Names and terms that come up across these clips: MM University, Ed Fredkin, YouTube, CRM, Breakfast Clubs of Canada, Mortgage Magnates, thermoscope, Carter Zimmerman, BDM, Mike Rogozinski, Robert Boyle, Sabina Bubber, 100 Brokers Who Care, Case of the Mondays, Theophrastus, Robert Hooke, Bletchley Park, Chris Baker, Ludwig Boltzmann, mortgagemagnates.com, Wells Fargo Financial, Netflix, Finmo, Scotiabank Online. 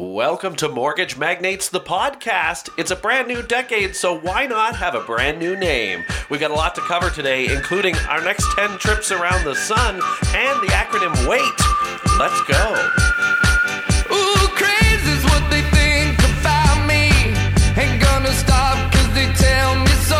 Welcome to Mortgage Magnates, the podcast. It's a brand new decade, so why not have a brand new name? We got a lot to cover today, including our next 10 trips around the sun and the acronym WAIT. Let's go. Ooh, crazy is what they think about me. Ain't gonna stop because they tell me so.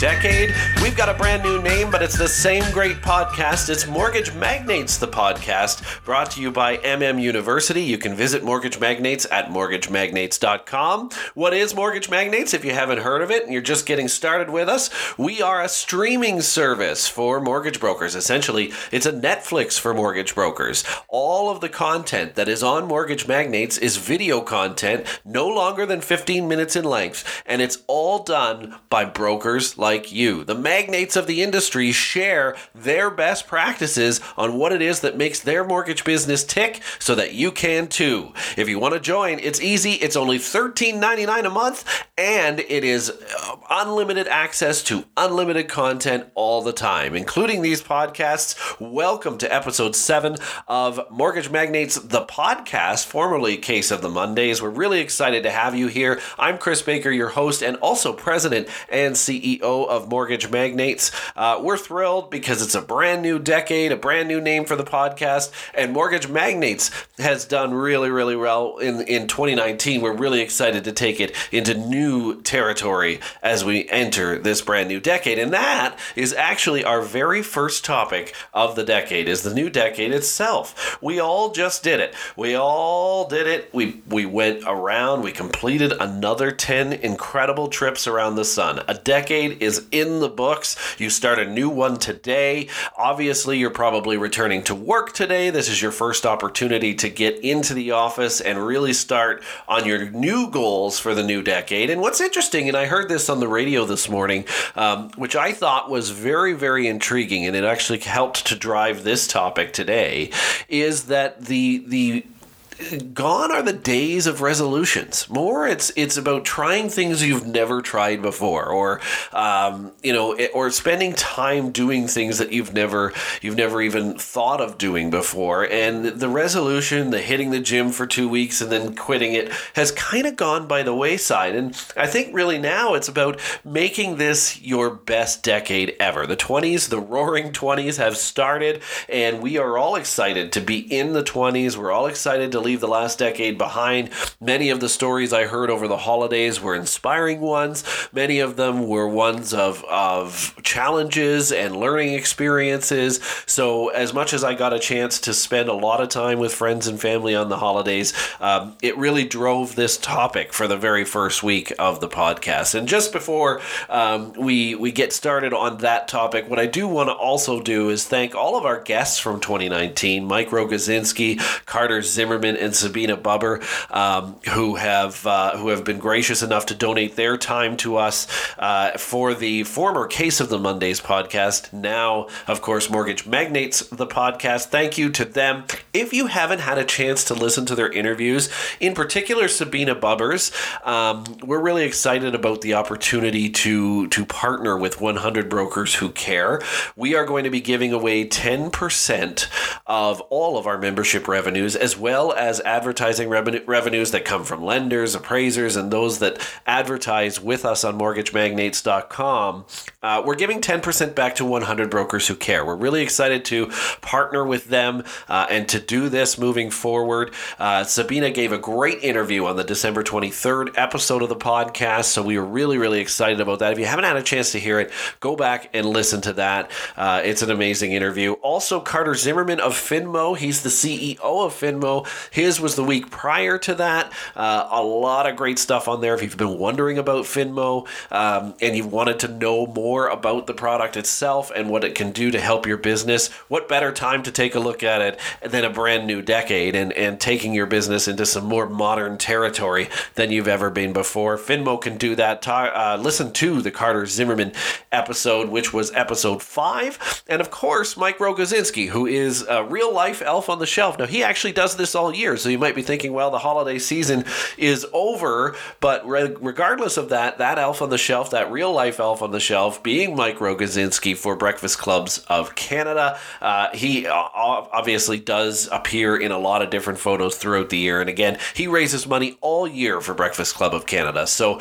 Decade. We've got a brand new name, but it's the same great podcast. It's Mortgage Magnates, the podcast, brought to you by MM University. You can visit Mortgage Magnates at mortgagemagnates.com. What is Mortgage Magnates? If you haven't heard of it and you're just getting started with us, we are a streaming service for mortgage brokers. Essentially, it's a Netflix for mortgage brokers. All of the content that is on Mortgage Magnates is video content, no longer than 15 minutes in length, and it's all done by brokers like you. The magnates of the industry share their best practices on what it is that makes their mortgage business tick so that you can too. If you want to join, it's easy. It's only $13.99 a month, and it is unlimited access to unlimited content all the time, including these podcasts. Welcome to episode 7 of Mortgage Magnates, the podcast, formerly Case of the Mondays. We're really excited to have you here. I'm Chris Baker, your host and also president and CEO of Mortgage Magnates. We're thrilled because it's a brand new decade, a brand new name for the podcast, and Mortgage Magnates has done really, really well in 2019. We're really excited to take it into new territory as we enter this brand new decade. And that is actually our very first topic of the decade, is the new decade itself. We all just did it. We went around. We completed another 10 incredible trips around the sun. A decade is in the books. You start a new one today. Obviously, you're probably returning to work today. This is your first opportunity to get into the office and really start on your new goals for the new decade. And what's interesting, and I heard this on the radio this morning, which I thought was very, very intriguing, and it actually helped to drive this topic today, is that the gone are the days of resolutions. More, it's about trying things you've never tried before, or or spending time doing things that you've never even thought of doing before. And the resolution, the hitting the gym for 2 weeks and then quitting it, has kind of gone by the wayside. And I think really now it's about making this your best decade ever. The 20s, the roaring 20s, have started, and we are all excited to be in the 20s. We're all excited to leave the last decade behind. Many of the stories I heard over the holidays were inspiring ones. Many of them were ones of challenges and learning experiences. So as much as I got a chance to spend a lot of time with friends and family on the holidays, it really drove this topic for the very first week of the podcast. And just before we get started on that topic, what I do want to also do is thank all of our guests from 2019, Mike Rogozinski, Carter Zimmerman, and Sabina Bubber, who have been gracious enough to donate their time to us for the former Case of the Mondays podcast, now, of course, Mortgage Magnates, the podcast. Thank you to them. If you haven't had a chance to listen to their interviews, in particular Sabina Bubber's, we're really excited about the opportunity to partner with 100 Brokers Who Care. We are going to be giving away 10% of all of our membership revenues, as well as advertising revenues that come from lenders, appraisers, and those that advertise with us on mortgagemagnates.com. We're giving 10% back to 100 Brokers Who Care. We're really excited to partner with them and to do this moving forward. Sabina gave a great interview on the December 23rd episode of the podcast, so we are really, really excited about that. If you haven't had a chance to hear it, go back and listen to that. It's an amazing interview. Also, Carter Zimmerman of Finmo. He's the CEO of Finmo. His was the week prior to that. A lot of great stuff on there if you've been wondering about Finmo and you wanted to know more about the product itself and what it can do to help your business. What better time to take a look at it than a brand new decade and taking your business into some more modern territory than you've ever been before. Finmo can do that. Listen to the Carter Zimmerman episode, which was episode 5. And of course, Mike Rogozinski, who is a real life elf on the shelf. Now, he actually does this all year. So you might be thinking, well, the holiday season is over. But regardless of that, that elf on the shelf, that real life elf on the shelf, being Mike Rogozinski for Breakfast Clubs of Canada. He obviously does appear in a lot of different photos throughout the year. And again, he raises money all year for Breakfast Club of Canada. So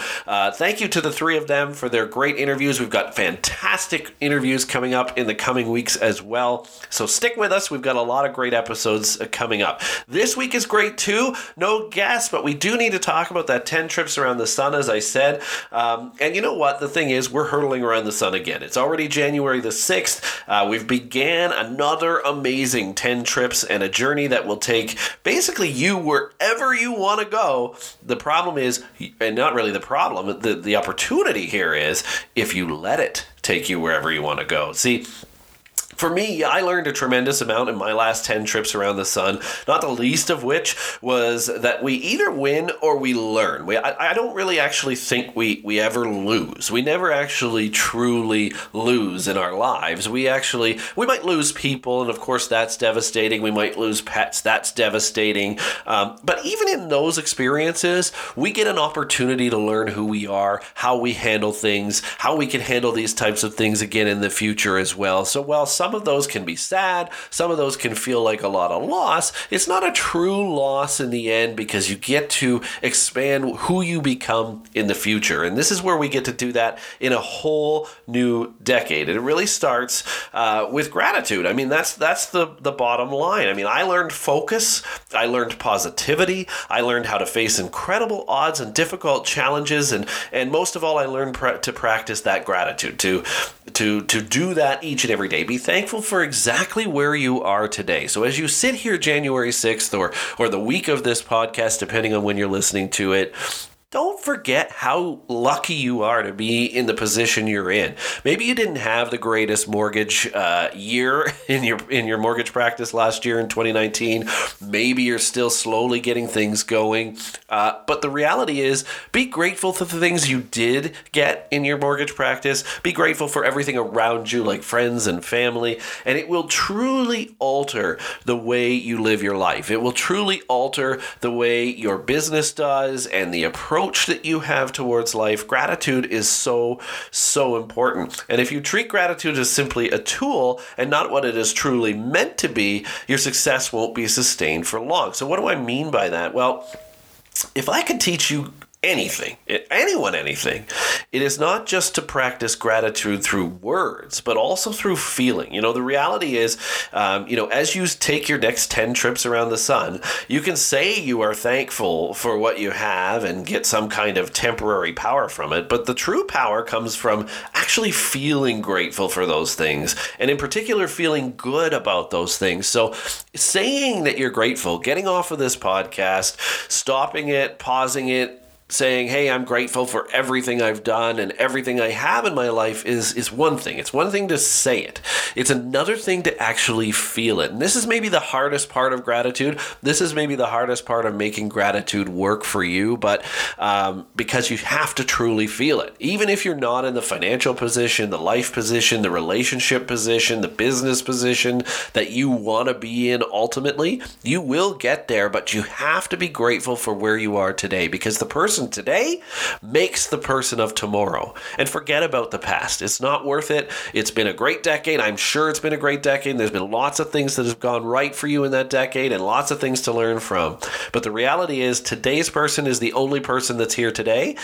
thank you to the three of them for their great interviews. We've got fantastic interviews coming up in the coming weeks as well. So stick with us. We've got a lot of great episodes coming up. This week is great too. No guests, but we do need to talk about that 10 trips around the sun, as I said. And you know what? The thing is, we're hurtling around the sun again. It's already January the 6th. We've began another amazing 10 trips and a journey that will take basically you wherever you want to go. The problem is, and not really the problem, the opportunity here is if you let it take you wherever you want to go. See, for me, I learned a tremendous amount in my last 10 trips around the sun, not the least of which was that we either win or we learn. I don't really actually think we ever lose. We never actually truly lose in our lives. We might lose people, and of course that's devastating. We might lose pets. That's devastating. But even in those experiences, we get an opportunity to learn who we are, how we handle things, how we can handle these types of things again in the future as well. So while some of those can be sad, some of those can feel like a lot of loss, it's not a true loss in the end because you get to expand who you become in the future. And this is where we get to do that in a whole new decade. And it really starts with gratitude. I mean, that's the bottom line. I mean, I learned focus. I learned positivity. I learned how to face incredible odds and difficult challenges. And most of all, I learned to practice that gratitude, to do that each and every day. Be thankful for exactly where you are today. So as you sit here January 6th or the week of this podcast, depending on when you're listening to it, don't forget how lucky you are to be in the position you're in. Maybe you didn't have the greatest mortgage year in your mortgage practice last year in 2019. Maybe you're still slowly getting things going. But the reality is, be grateful for the things you did get in your mortgage practice. Be grateful for everything around you, like friends and family. And it will truly alter the way you live your life. It will truly alter the way your business does and the approach that you have towards life. Gratitude is so, so important. And if you treat gratitude as simply a tool and not what it is truly meant to be, your success won't be sustained for long. So what do I mean by that? Well, if I could teach you anything, it is not just to practice gratitude through words, but also through feeling. You know, the reality is, as you take your next 10 trips around the sun, you can say you are thankful for what you have and get some kind of temporary power from it. But the true power comes from actually feeling grateful for those things, and in particular, feeling good about those things. So saying that you're grateful, getting off of this podcast, stopping it, pausing it, saying, hey, I'm grateful for everything I've done and everything I have in my life is one thing. It's one thing to say it. It's another thing to actually feel it. And this is maybe the hardest part of gratitude. This is maybe the hardest part of making gratitude work for you, but because you have to truly feel it. Even if you're not in the financial position, the life position, the relationship position, the business position that you want to be in ultimately, you will get there, but you have to be grateful for where you are today because the person today makes the person of tomorrow. And forget about the past. It's not worth it. It's been a great decade. I'm sure it's been a great decade. There's been lots of things that have gone right for you in that decade and lots of things to learn from. But the reality is today's person is the only person that's here today,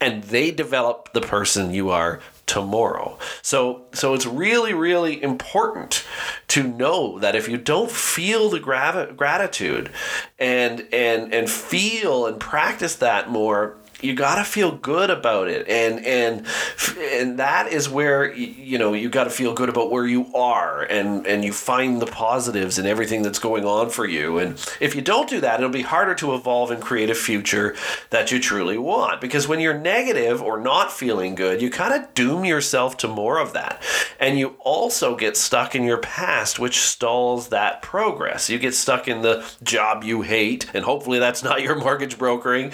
and they develop the person you are tomorrow. So it's really, really important to know that if you don't feel the gratitude and feel and practice that more, you got to feel good about it. And that is where, you know, you got to feel good about where you are, and you find the positives in everything that's going on for you. And if you don't do that, it'll be harder to evolve and create a future that you truly want, because when you're negative or not feeling good, you kind of doom yourself to more of that. And you also get stuck in your past, which stalls that progress. You get stuck in the job you hate, and hopefully that's not your mortgage brokering.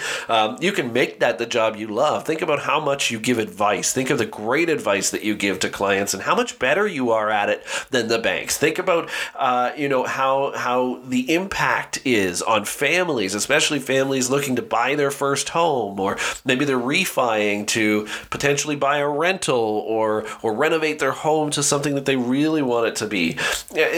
You can make that the job you love. Think about how much you give advice. Think of the great advice that you give to clients and how much better you are at it than the banks. Think about how the impact is on families, especially families looking to buy their first home, or maybe they're refining to potentially buy a rental or renovate their home to something that they really want it to be.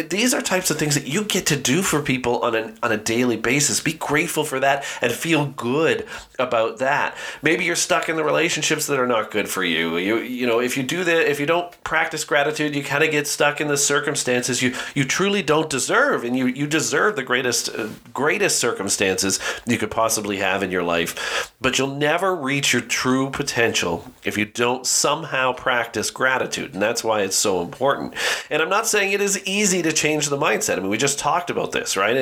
These are types of things that you get to do for people on a daily basis. Be grateful for that and feel good about that. Maybe you're stuck in the relationships that are not good for you. If you don't practice gratitude, you kind of get stuck in the circumstances you truly don't deserve, and you deserve the greatest circumstances you could possibly have in your life. But you'll never reach your true potential if you don't somehow practice gratitude, and that's why it's so important. And I'm not saying it is easy to change the mindset. I mean, we just talked about this, right?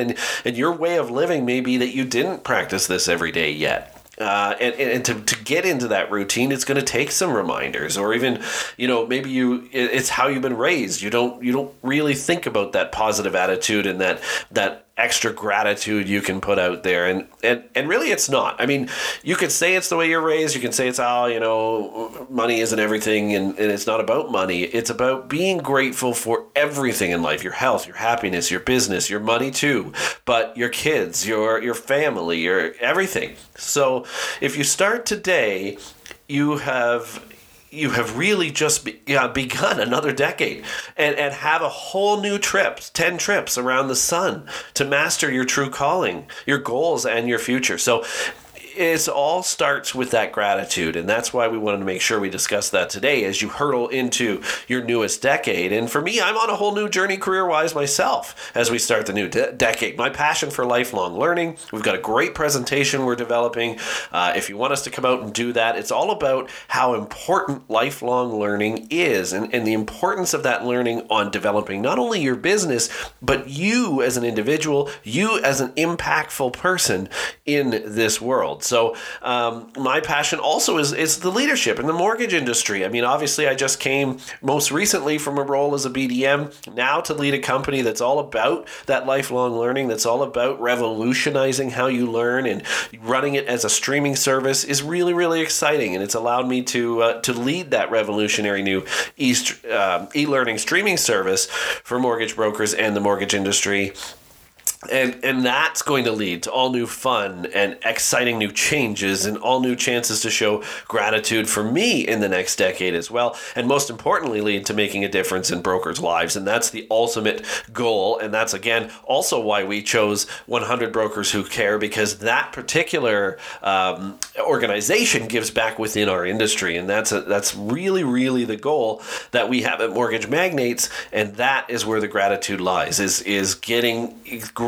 And your way of living may be that you didn't practice this every day yet. And to get into that routine, it's going to take some reminders, or even, maybe it's how you've been raised. You don't really think about that positive attitude and that extra gratitude you can put out there. And really it's not. I mean, you could say it's the way you're raised. You can say it's money isn't everything, and it's not about money. It's about being grateful for everything in life: your health, your happiness, your business, your money too, but your kids, your family, your everything. So if you start today, you have really just begun another decade, and have a whole new trip, 10 trips around the sun, to master your true calling, your goals, and your future. So it all starts with that gratitude, and that's why we wanted to make sure we discussed that today as you hurtle into your newest decade. And for me, I'm on a whole new journey career-wise myself as we start the new decade. My passion for lifelong learning. We've got a great presentation we're developing. If you want us to come out and do that, it's all about how important lifelong learning is, and the importance of that learning on developing not only your business, but you as an individual, you as an impactful person in this world. So my passion also is the leadership in the mortgage industry. I mean, obviously, I just came most recently from a role as a BDM, now to lead a company that's all about that lifelong learning, that's all about revolutionizing how you learn, and running it as a streaming service is really, really exciting. And it's allowed me to lead that revolutionary new e-learning streaming service for mortgage brokers and the mortgage industry. And that's going to lead to all new fun and exciting new changes, and all new chances to show gratitude for me in the next decade as well. And most importantly, lead to making a difference in brokers' lives. And that's the ultimate goal. And that's, again, also why we chose 100 Brokers Who Care, because that particular organization gives back within our industry. And that's really, really the goal that we have at Mortgage Magnates. And that is where the gratitude lies, is getting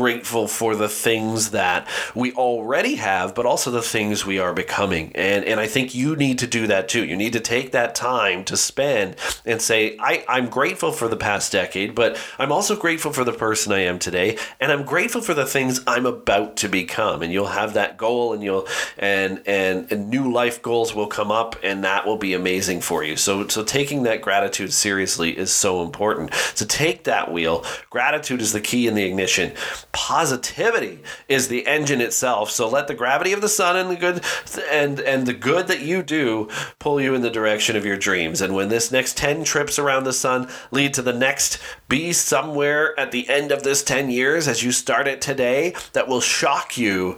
grateful for the things that we already have, but also the things we are becoming. And I think you need to do that too. You need to take that time to spend and say, I'm grateful for the past decade, but I'm also grateful for the person I am today, and I'm grateful for the things I'm about to become. And you'll have that goal, and you'll and new life goals will come up, and that will be amazing for you. So taking that gratitude seriously is so important. So take that wheel. Gratitude is the key in the ignition. Positivity is the engine itself. So let the gravity of the sun and the good and the good that you do pull you in the direction of your dreams. And when this next 10 trips around the sun lead to the next, be somewhere at the end of this 10 years as you start it today, that will shock you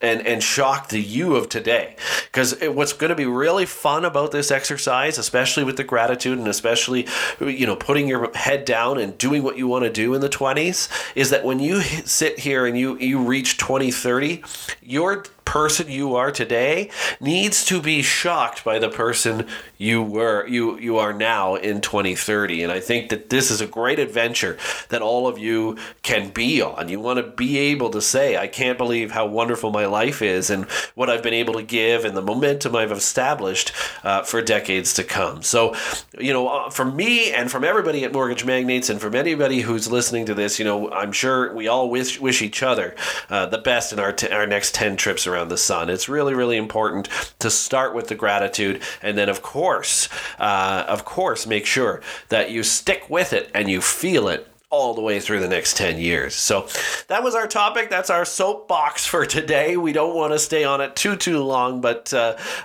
and shock the you of today. Because what's going to be really fun about this exercise, especially with the gratitude, and especially, putting your head down and doing what you want to do in the 20s, is that when you sit here and you reach 2030, your person you are today needs to be shocked by the person you are now in 2030. And I think that this is a great adventure that all of you can be on. You want to be able to say, I can't believe how wonderful my life is and what I've been able to give and the momentum I've established for decades to come. So, from me and from everybody at Mortgage Magnates and from anybody who's listening to this, I'm sure we all wish each other the best in our next 10 trips around the sun. It's really, really important to start with the gratitude, and then of course, make sure that you stick with it and you feel it all the way through the next 10 years. So that was our topic. That's our soapbox for today. We don't want to stay on it too long, but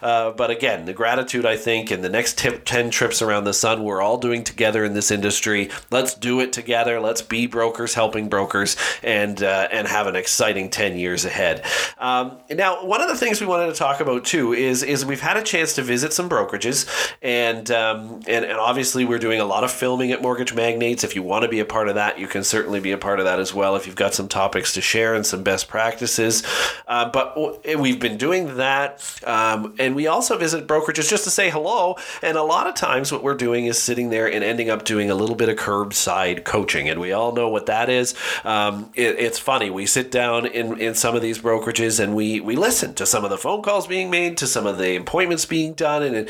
again, the gratitude, I think, and the next 10 trips around the sun, we're all doing together in this industry. Let's do it together. Let's be brokers helping brokers and have an exciting 10 years ahead. Now, one of the things we wanted to talk about too is we've had a chance to visit some brokerages, and obviously we're doing a lot of filming at Mortgage Magnates. If you want to be a part of that, you can certainly be a part of that as well if you've got some topics to share and some best practices. But we've been doing that. And we also visit brokerages just to say hello. And a lot of times what we're doing is sitting there and ending up doing a little bit of curbside coaching. And we all know what that is. It's funny. We sit down in some of these brokerages and we listen to some of the phone calls being made, to some of the appointments being done. And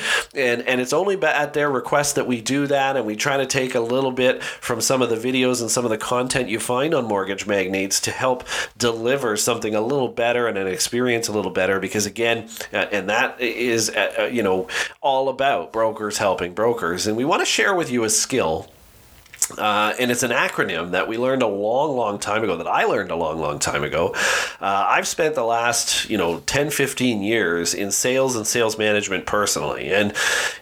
it's only at their request that we do that. And we try to take a little bit from some of the videos and some of the content you find on Mortgage Magnates to help deliver something a little better and an experience a little better, because again, and that is, all about brokers helping brokers. And we want to share with you a skill. And it's an acronym that we learned a long time ago, that I learned a long time ago. I've spent the last, 10, 15 years in sales and sales management personally. And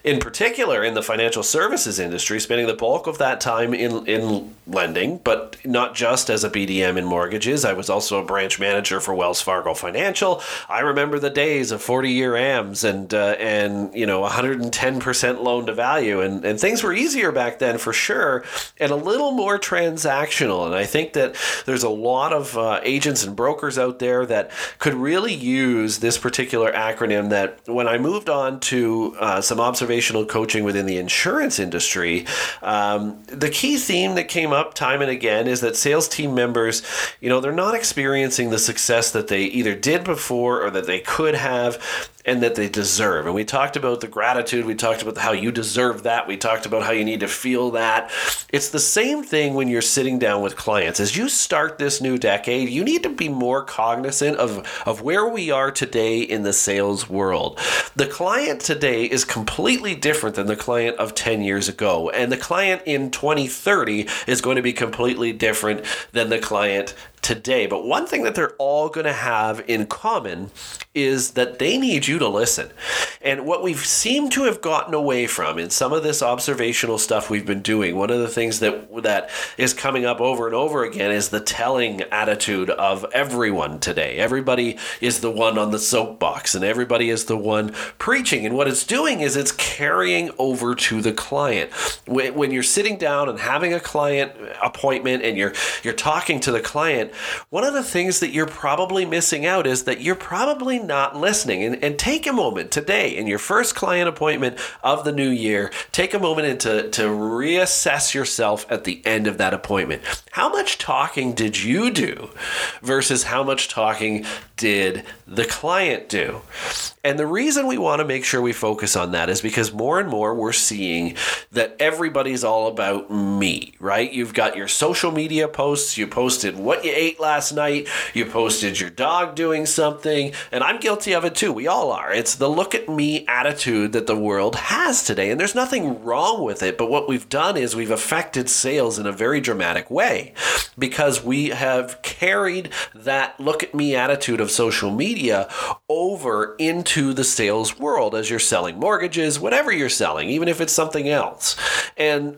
in particular, in the financial services industry, spending the bulk of that time in lending, but not just as a BDM in mortgages. I was also a branch manager for Wells Fargo Financial. I remember the days of 40-year AMs and 110% loan to value. And things were easier back then for sure, and a little more transactional. And I think that there's a lot of agents and brokers out there that could really use this particular acronym, that when I moved on to some observational coaching within the insurance industry, the key theme that came up time and again is that sales team members, they're not experiencing the success that they either did before or that they could have, and that they deserve. And we talked about the gratitude. We talked about how you deserve that. We talked about how you need to feel that. It's the same thing when you're sitting down with clients. As you start this new decade, you need to be more cognizant of where we are today in the sales world. The client today is completely different than the client of 10 years ago. And the client in 2030 is going to be completely different than the client today. But one thing that they're all going to have in common is that they need you to listen. And what we've seemed to have gotten away from in some of this observational stuff we've been doing, one of the things that is coming up over and over again is the telling attitude of everyone today. Everybody is the one on the soapbox and everybody is the one preaching. And what it's doing is it's carrying over to the client. When you're sitting down and having a client appointment and you're talking to the client, one of the things that you're probably missing out is that you're probably not listening. And take a moment today in your first client appointment of the new year, take a moment to reassess yourself at the end of that appointment. How much talking did you do versus how much talking did the client do? And the reason we want to make sure we focus on that is because more and more we're seeing that everybody's all about me, right? You've got your social media posts. You posted what you ate last night. You posted your dog doing something. And I'm guilty of it too. We all are. It's the look at me attitude that the world has today. And there's nothing wrong with it. But what we've done is we've affected sales in a very dramatic way, because we have carried that look at me attitude of social media over into the sales world as you're selling mortgages, whatever you're selling, even if it's something else. And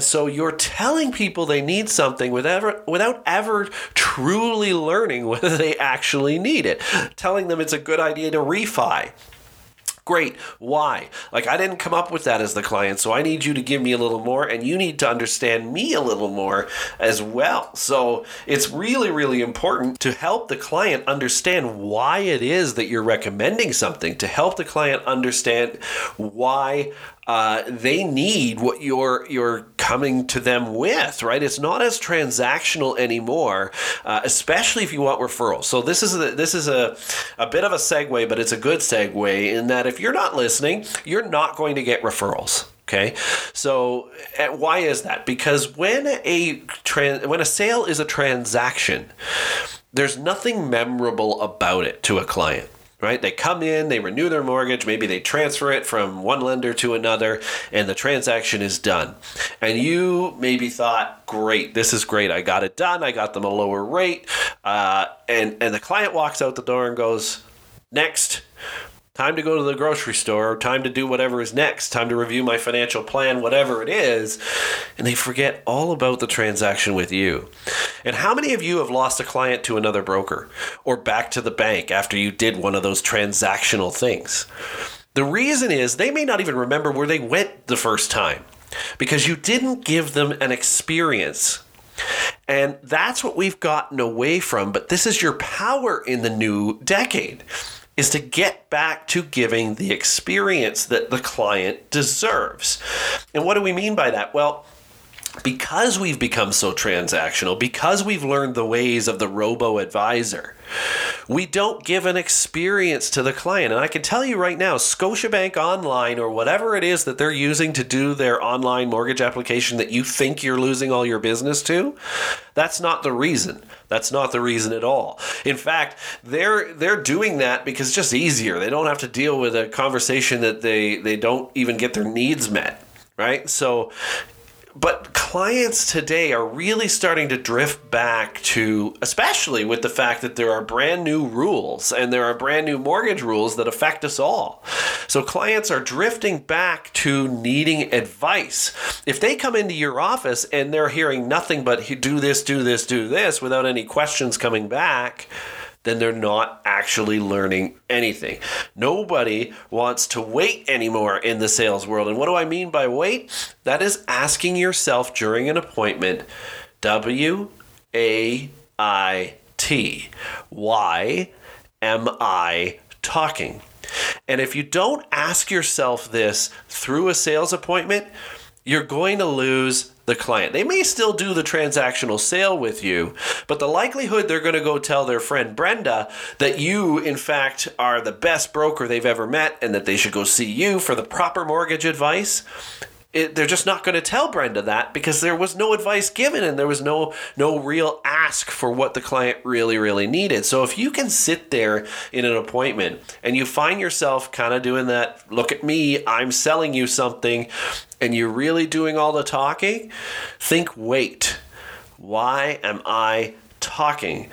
so you're telling people they need something without ever truly learning whether they actually need it. Telling them it's a good idea to refi. Great. Why? Like, I didn't come up with that as the client, so I need you to give me a little more, and you need to understand me a little more as well. So it's really, really important to help the client understand why it is that you're recommending something, to help the client understand why they need what you're coming to them with, right? It's not as transactional anymore, especially if you want referrals. So this is a bit of a segue, but it's a good segue in that if you're not listening, you're not going to get referrals. Okay, so why is that? Because when a sale is a transaction, there's nothing memorable about it to a client. Right? They come in, they renew their mortgage, maybe they transfer it from one lender to another, and the transaction is done. And you maybe thought, great, this is great. I got it done. I got them a lower rate. And the client walks out the door and goes, next, time to go to the grocery store, time to do whatever is next, time to review my financial plan, whatever it is. And they forget all about the transaction with you. And how many of you have lost a client to another broker or back to the bank after you did one of those transactional things? The reason is they may not even remember where they went the first time because you didn't give them an experience. And that's what we've gotten away from. But this is your power in the new decade, is to get back to giving the experience that the client deserves. And what do we mean by that? Well, because we've become so transactional, because we've learned the ways of the robo-advisor, we don't give an experience to the client. And I can tell you right now, Scotiabank Online or whatever it is that they're using to do their online mortgage application that you think you're losing all your business to, that's not the reason. That's not the reason at all. In fact, they're doing that because it's just easier. They don't have to deal with a conversation that they don't even get their needs met, right? But clients today are really starting to drift back to, especially with the fact that there are brand new rules and there are brand new mortgage rules that affect us all. So clients are drifting back to needing advice. If they come into your office and they're hearing nothing but do this without any questions coming back, then they're not actually learning anything. Nobody wants to wait anymore in the sales world. And what do I mean by wait? That is asking yourself during an appointment, W-A-I-T. Why am I talking? And if you don't ask yourself this through a sales appointment, you're going to lose the client. They may still do the transactional sale with you, but the likelihood they're going to go tell their friend Brenda that you, in fact, are the best broker they've ever met and that they should go see you for the proper mortgage advice, they're just not going to tell Brenda that because there was no advice given and there was no real ask for what the client really, really needed. So if you can sit there in an appointment and you find yourself kind of doing that, look at me, I'm selling you something, and you're really doing all the talking, think, wait, why am I talking?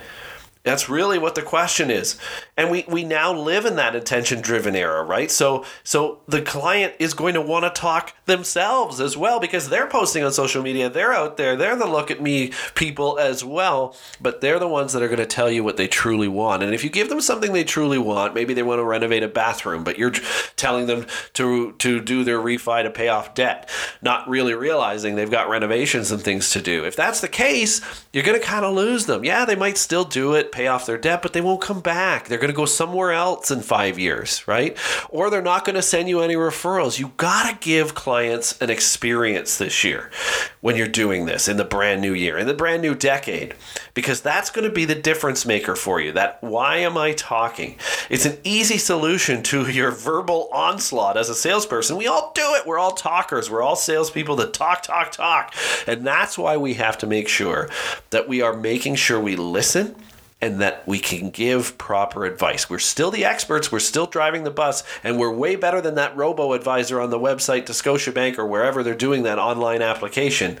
That's really what the question is. And we now live in that attention-driven era, right? So the client is going to want to talk themselves as well because they're posting on social media. They're out there. They're the look-at-me people as well, but they're the ones that are going to tell you what they truly want. And if you give them something they truly want, maybe they want to renovate a bathroom, but you're telling them to do their refi to pay off debt, not really realizing they've got renovations and things to do. If that's the case, you're going to kind of lose them. Yeah, they might still do it, pay off their debt, but they won't come back. They're going to go somewhere else in 5 years, right? Or they're not going to send you any referrals. You got to give clients an experience this year when you're doing this in the brand new year, in the brand new decade, because that's going to be the difference maker for you. That why am I talking? It's an easy solution to your verbal onslaught as a salesperson. We all do it. We're all talkers. We're all salespeople that talk. And that's why we have to make sure that we are making sure we listen and that we can give proper advice. We're still the experts, we're still driving the bus, and we're way better than that robo-advisor on the website to Scotiabank or wherever they're doing that online application.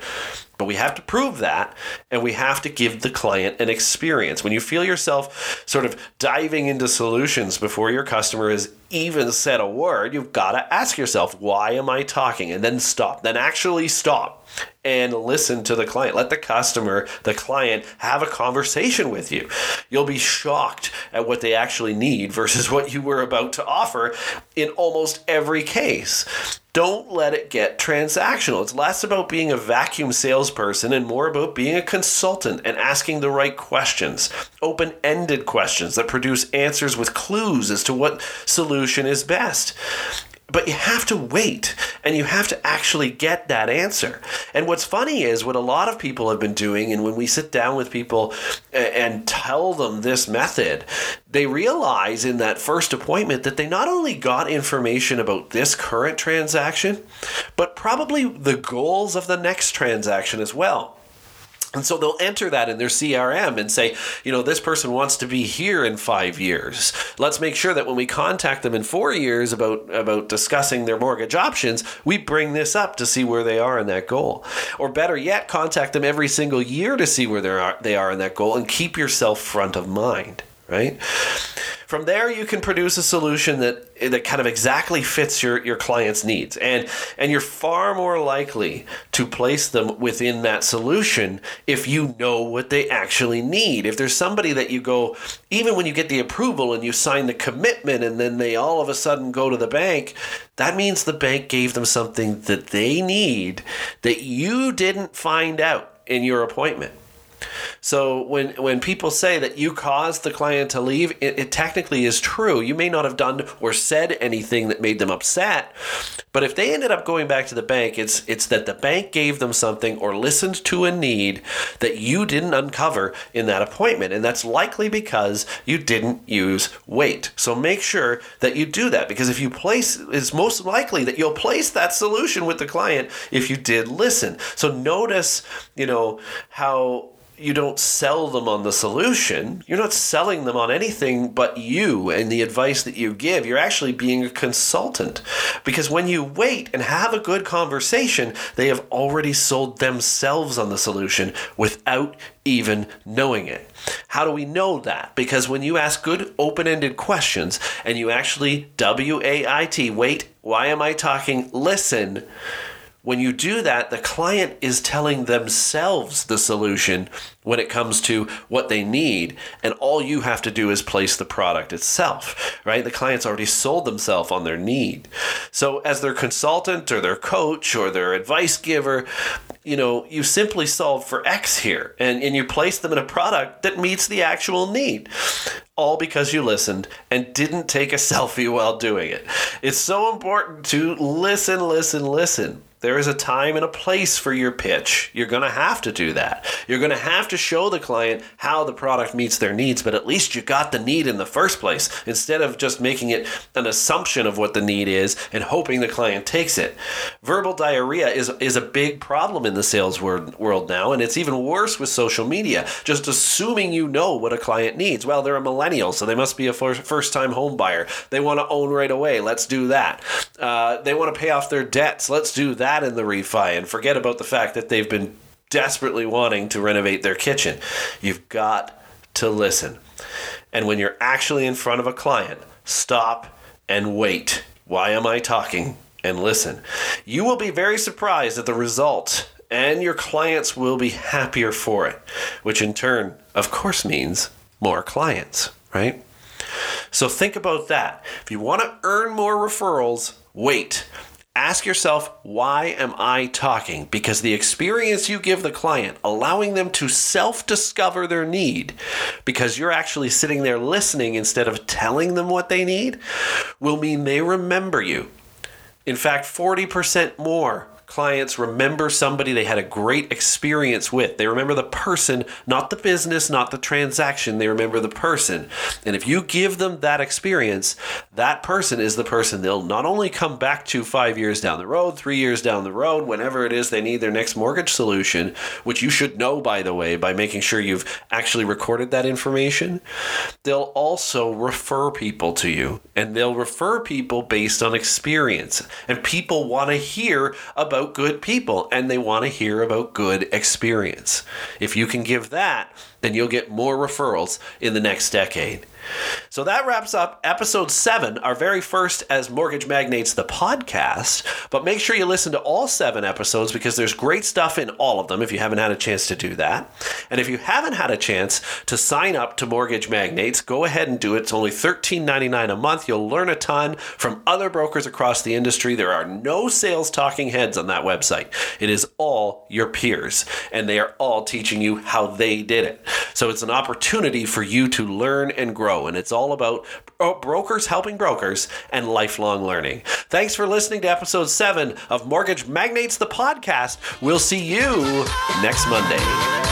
But we have to prove that, and we have to give the client an experience. When you feel yourself sort of diving into solutions before your customer is even said a word, you've got to ask yourself, why am I talking? And then stop. Then actually stop and listen to the client. Let the customer, the client, have a conversation with you. You'll be shocked at what they actually need versus what you were about to offer in almost every case. Don't let it get transactional. It's less about being a vacuum salesperson and more about being a consultant and asking the right questions, open-ended questions that produce answers with clues as to what solution is best. But you have to wait, and you have to actually get that answer. And what's funny is what a lot of people have been doing, and when we sit down with people and tell them this method, they realize in that first appointment that they not only got information about this current transaction, but probably the goals of the next transaction as well. And so they'll enter that in their CRM and say, you know, this person wants to be here in 5 years. Let's make sure that when we contact them in 4 years about discussing their mortgage options, we bring this up to see where they are in that goal. Or better yet, contact them every single year to see where they are in that goal and keep yourself front of mind, right? From there, you can produce a solution that kind of exactly fits your client's needs. And you're far more likely to place them within that solution if you know what they actually need. If there's somebody that you go, even when you get the approval and you sign the commitment and then they all of a sudden go to the bank, that means the bank gave them something that they need that you didn't find out in your appointment. So when people say that you caused the client to leave, it technically is true. You may not have done or said anything that made them upset, but if they ended up going back to the bank, it's that the bank gave them something or listened to a need that you didn't uncover in that appointment, and that's likely because you didn't use wait. So make sure that you do that, because if you place, it's most likely that you'll place that solution with the client if you did listen. So notice, you know, how you don't sell them on the solution. You're not selling them on anything but you and the advice that you give. You're actually being a consultant, because when you wait and have a good conversation, they have already sold themselves on the solution without even knowing it. How do we know that? Because when you ask good open-ended questions and you actually W-A-I-T, wait, why am I talking, listen, when you do that, the client is telling themselves the solution when it comes to what they need, and all you have to do is place the product itself, right? The client's already sold themselves on their need. So as their consultant or their coach or their advice giver, you know, you simply solve for X here, and you place them in a product that meets the actual need, all because you listened and didn't take a selfie while doing it. It's so important to listen. There is a time and a place for your pitch. You're going to have to do that. You're going to have to show the client how the product meets their needs, but at least you got the need in the first place instead of just making it an assumption of what the need is and hoping the client takes it. Verbal diarrhea is a big problem in the sales world now, and it's even worse with social media, just assuming you know what a client needs. Well, they're a millennial, so they must be a first-time home buyer. They want to own right away. Let's do that. They want to pay off their debts. Let's do that in the refi, and forget about the fact that they've been desperately wanting to renovate their kitchen. You've got to listen. And when you're actually in front of a client, stop and wait. Why am I talking? And listen. You will be very surprised at the result, and your clients will be happier for it, which in turn, of course, means more clients, right? So think about that. If you want to earn more referrals, wait. Ask yourself, why am I talking? Because the experience you give the client, allowing them to self-discover their need, because you're actually sitting there listening instead of telling them what they need, will mean they remember you. In fact, 40% more clients remember somebody they had a great experience with. They remember the person, not the business, not the transaction. They remember the person. And if you give them that experience, that person is the person they'll not only come back to 5 years down the road, 3 years down the road, whenever it is they need their next mortgage solution, which you should know, by the way, by making sure you've actually recorded that information. They'll also refer people to you, and they'll refer people based on experience. And people want to hear about good people, and they want to hear about good experience. If you can give that, then you'll get more referrals in the next decade. So that wraps up episode 7, our very first as Mortgage Magnates, the podcast. But make sure you listen to all 7 episodes because there's great stuff in all of them if you haven't had a chance to do that. And if you haven't had a chance to sign up to Mortgage Magnates, go ahead and do it. It's only $13.99 a month. You'll learn a ton from other brokers across the industry. There are no sales talking heads on that website. It is all your peers, and they are all teaching you how they did it. So it's an opportunity for you to learn and grow, and it's all about brokers helping brokers and lifelong learning. Thanks for listening to episode 7 of Mortgage Magnates, the podcast. We'll see you next Monday.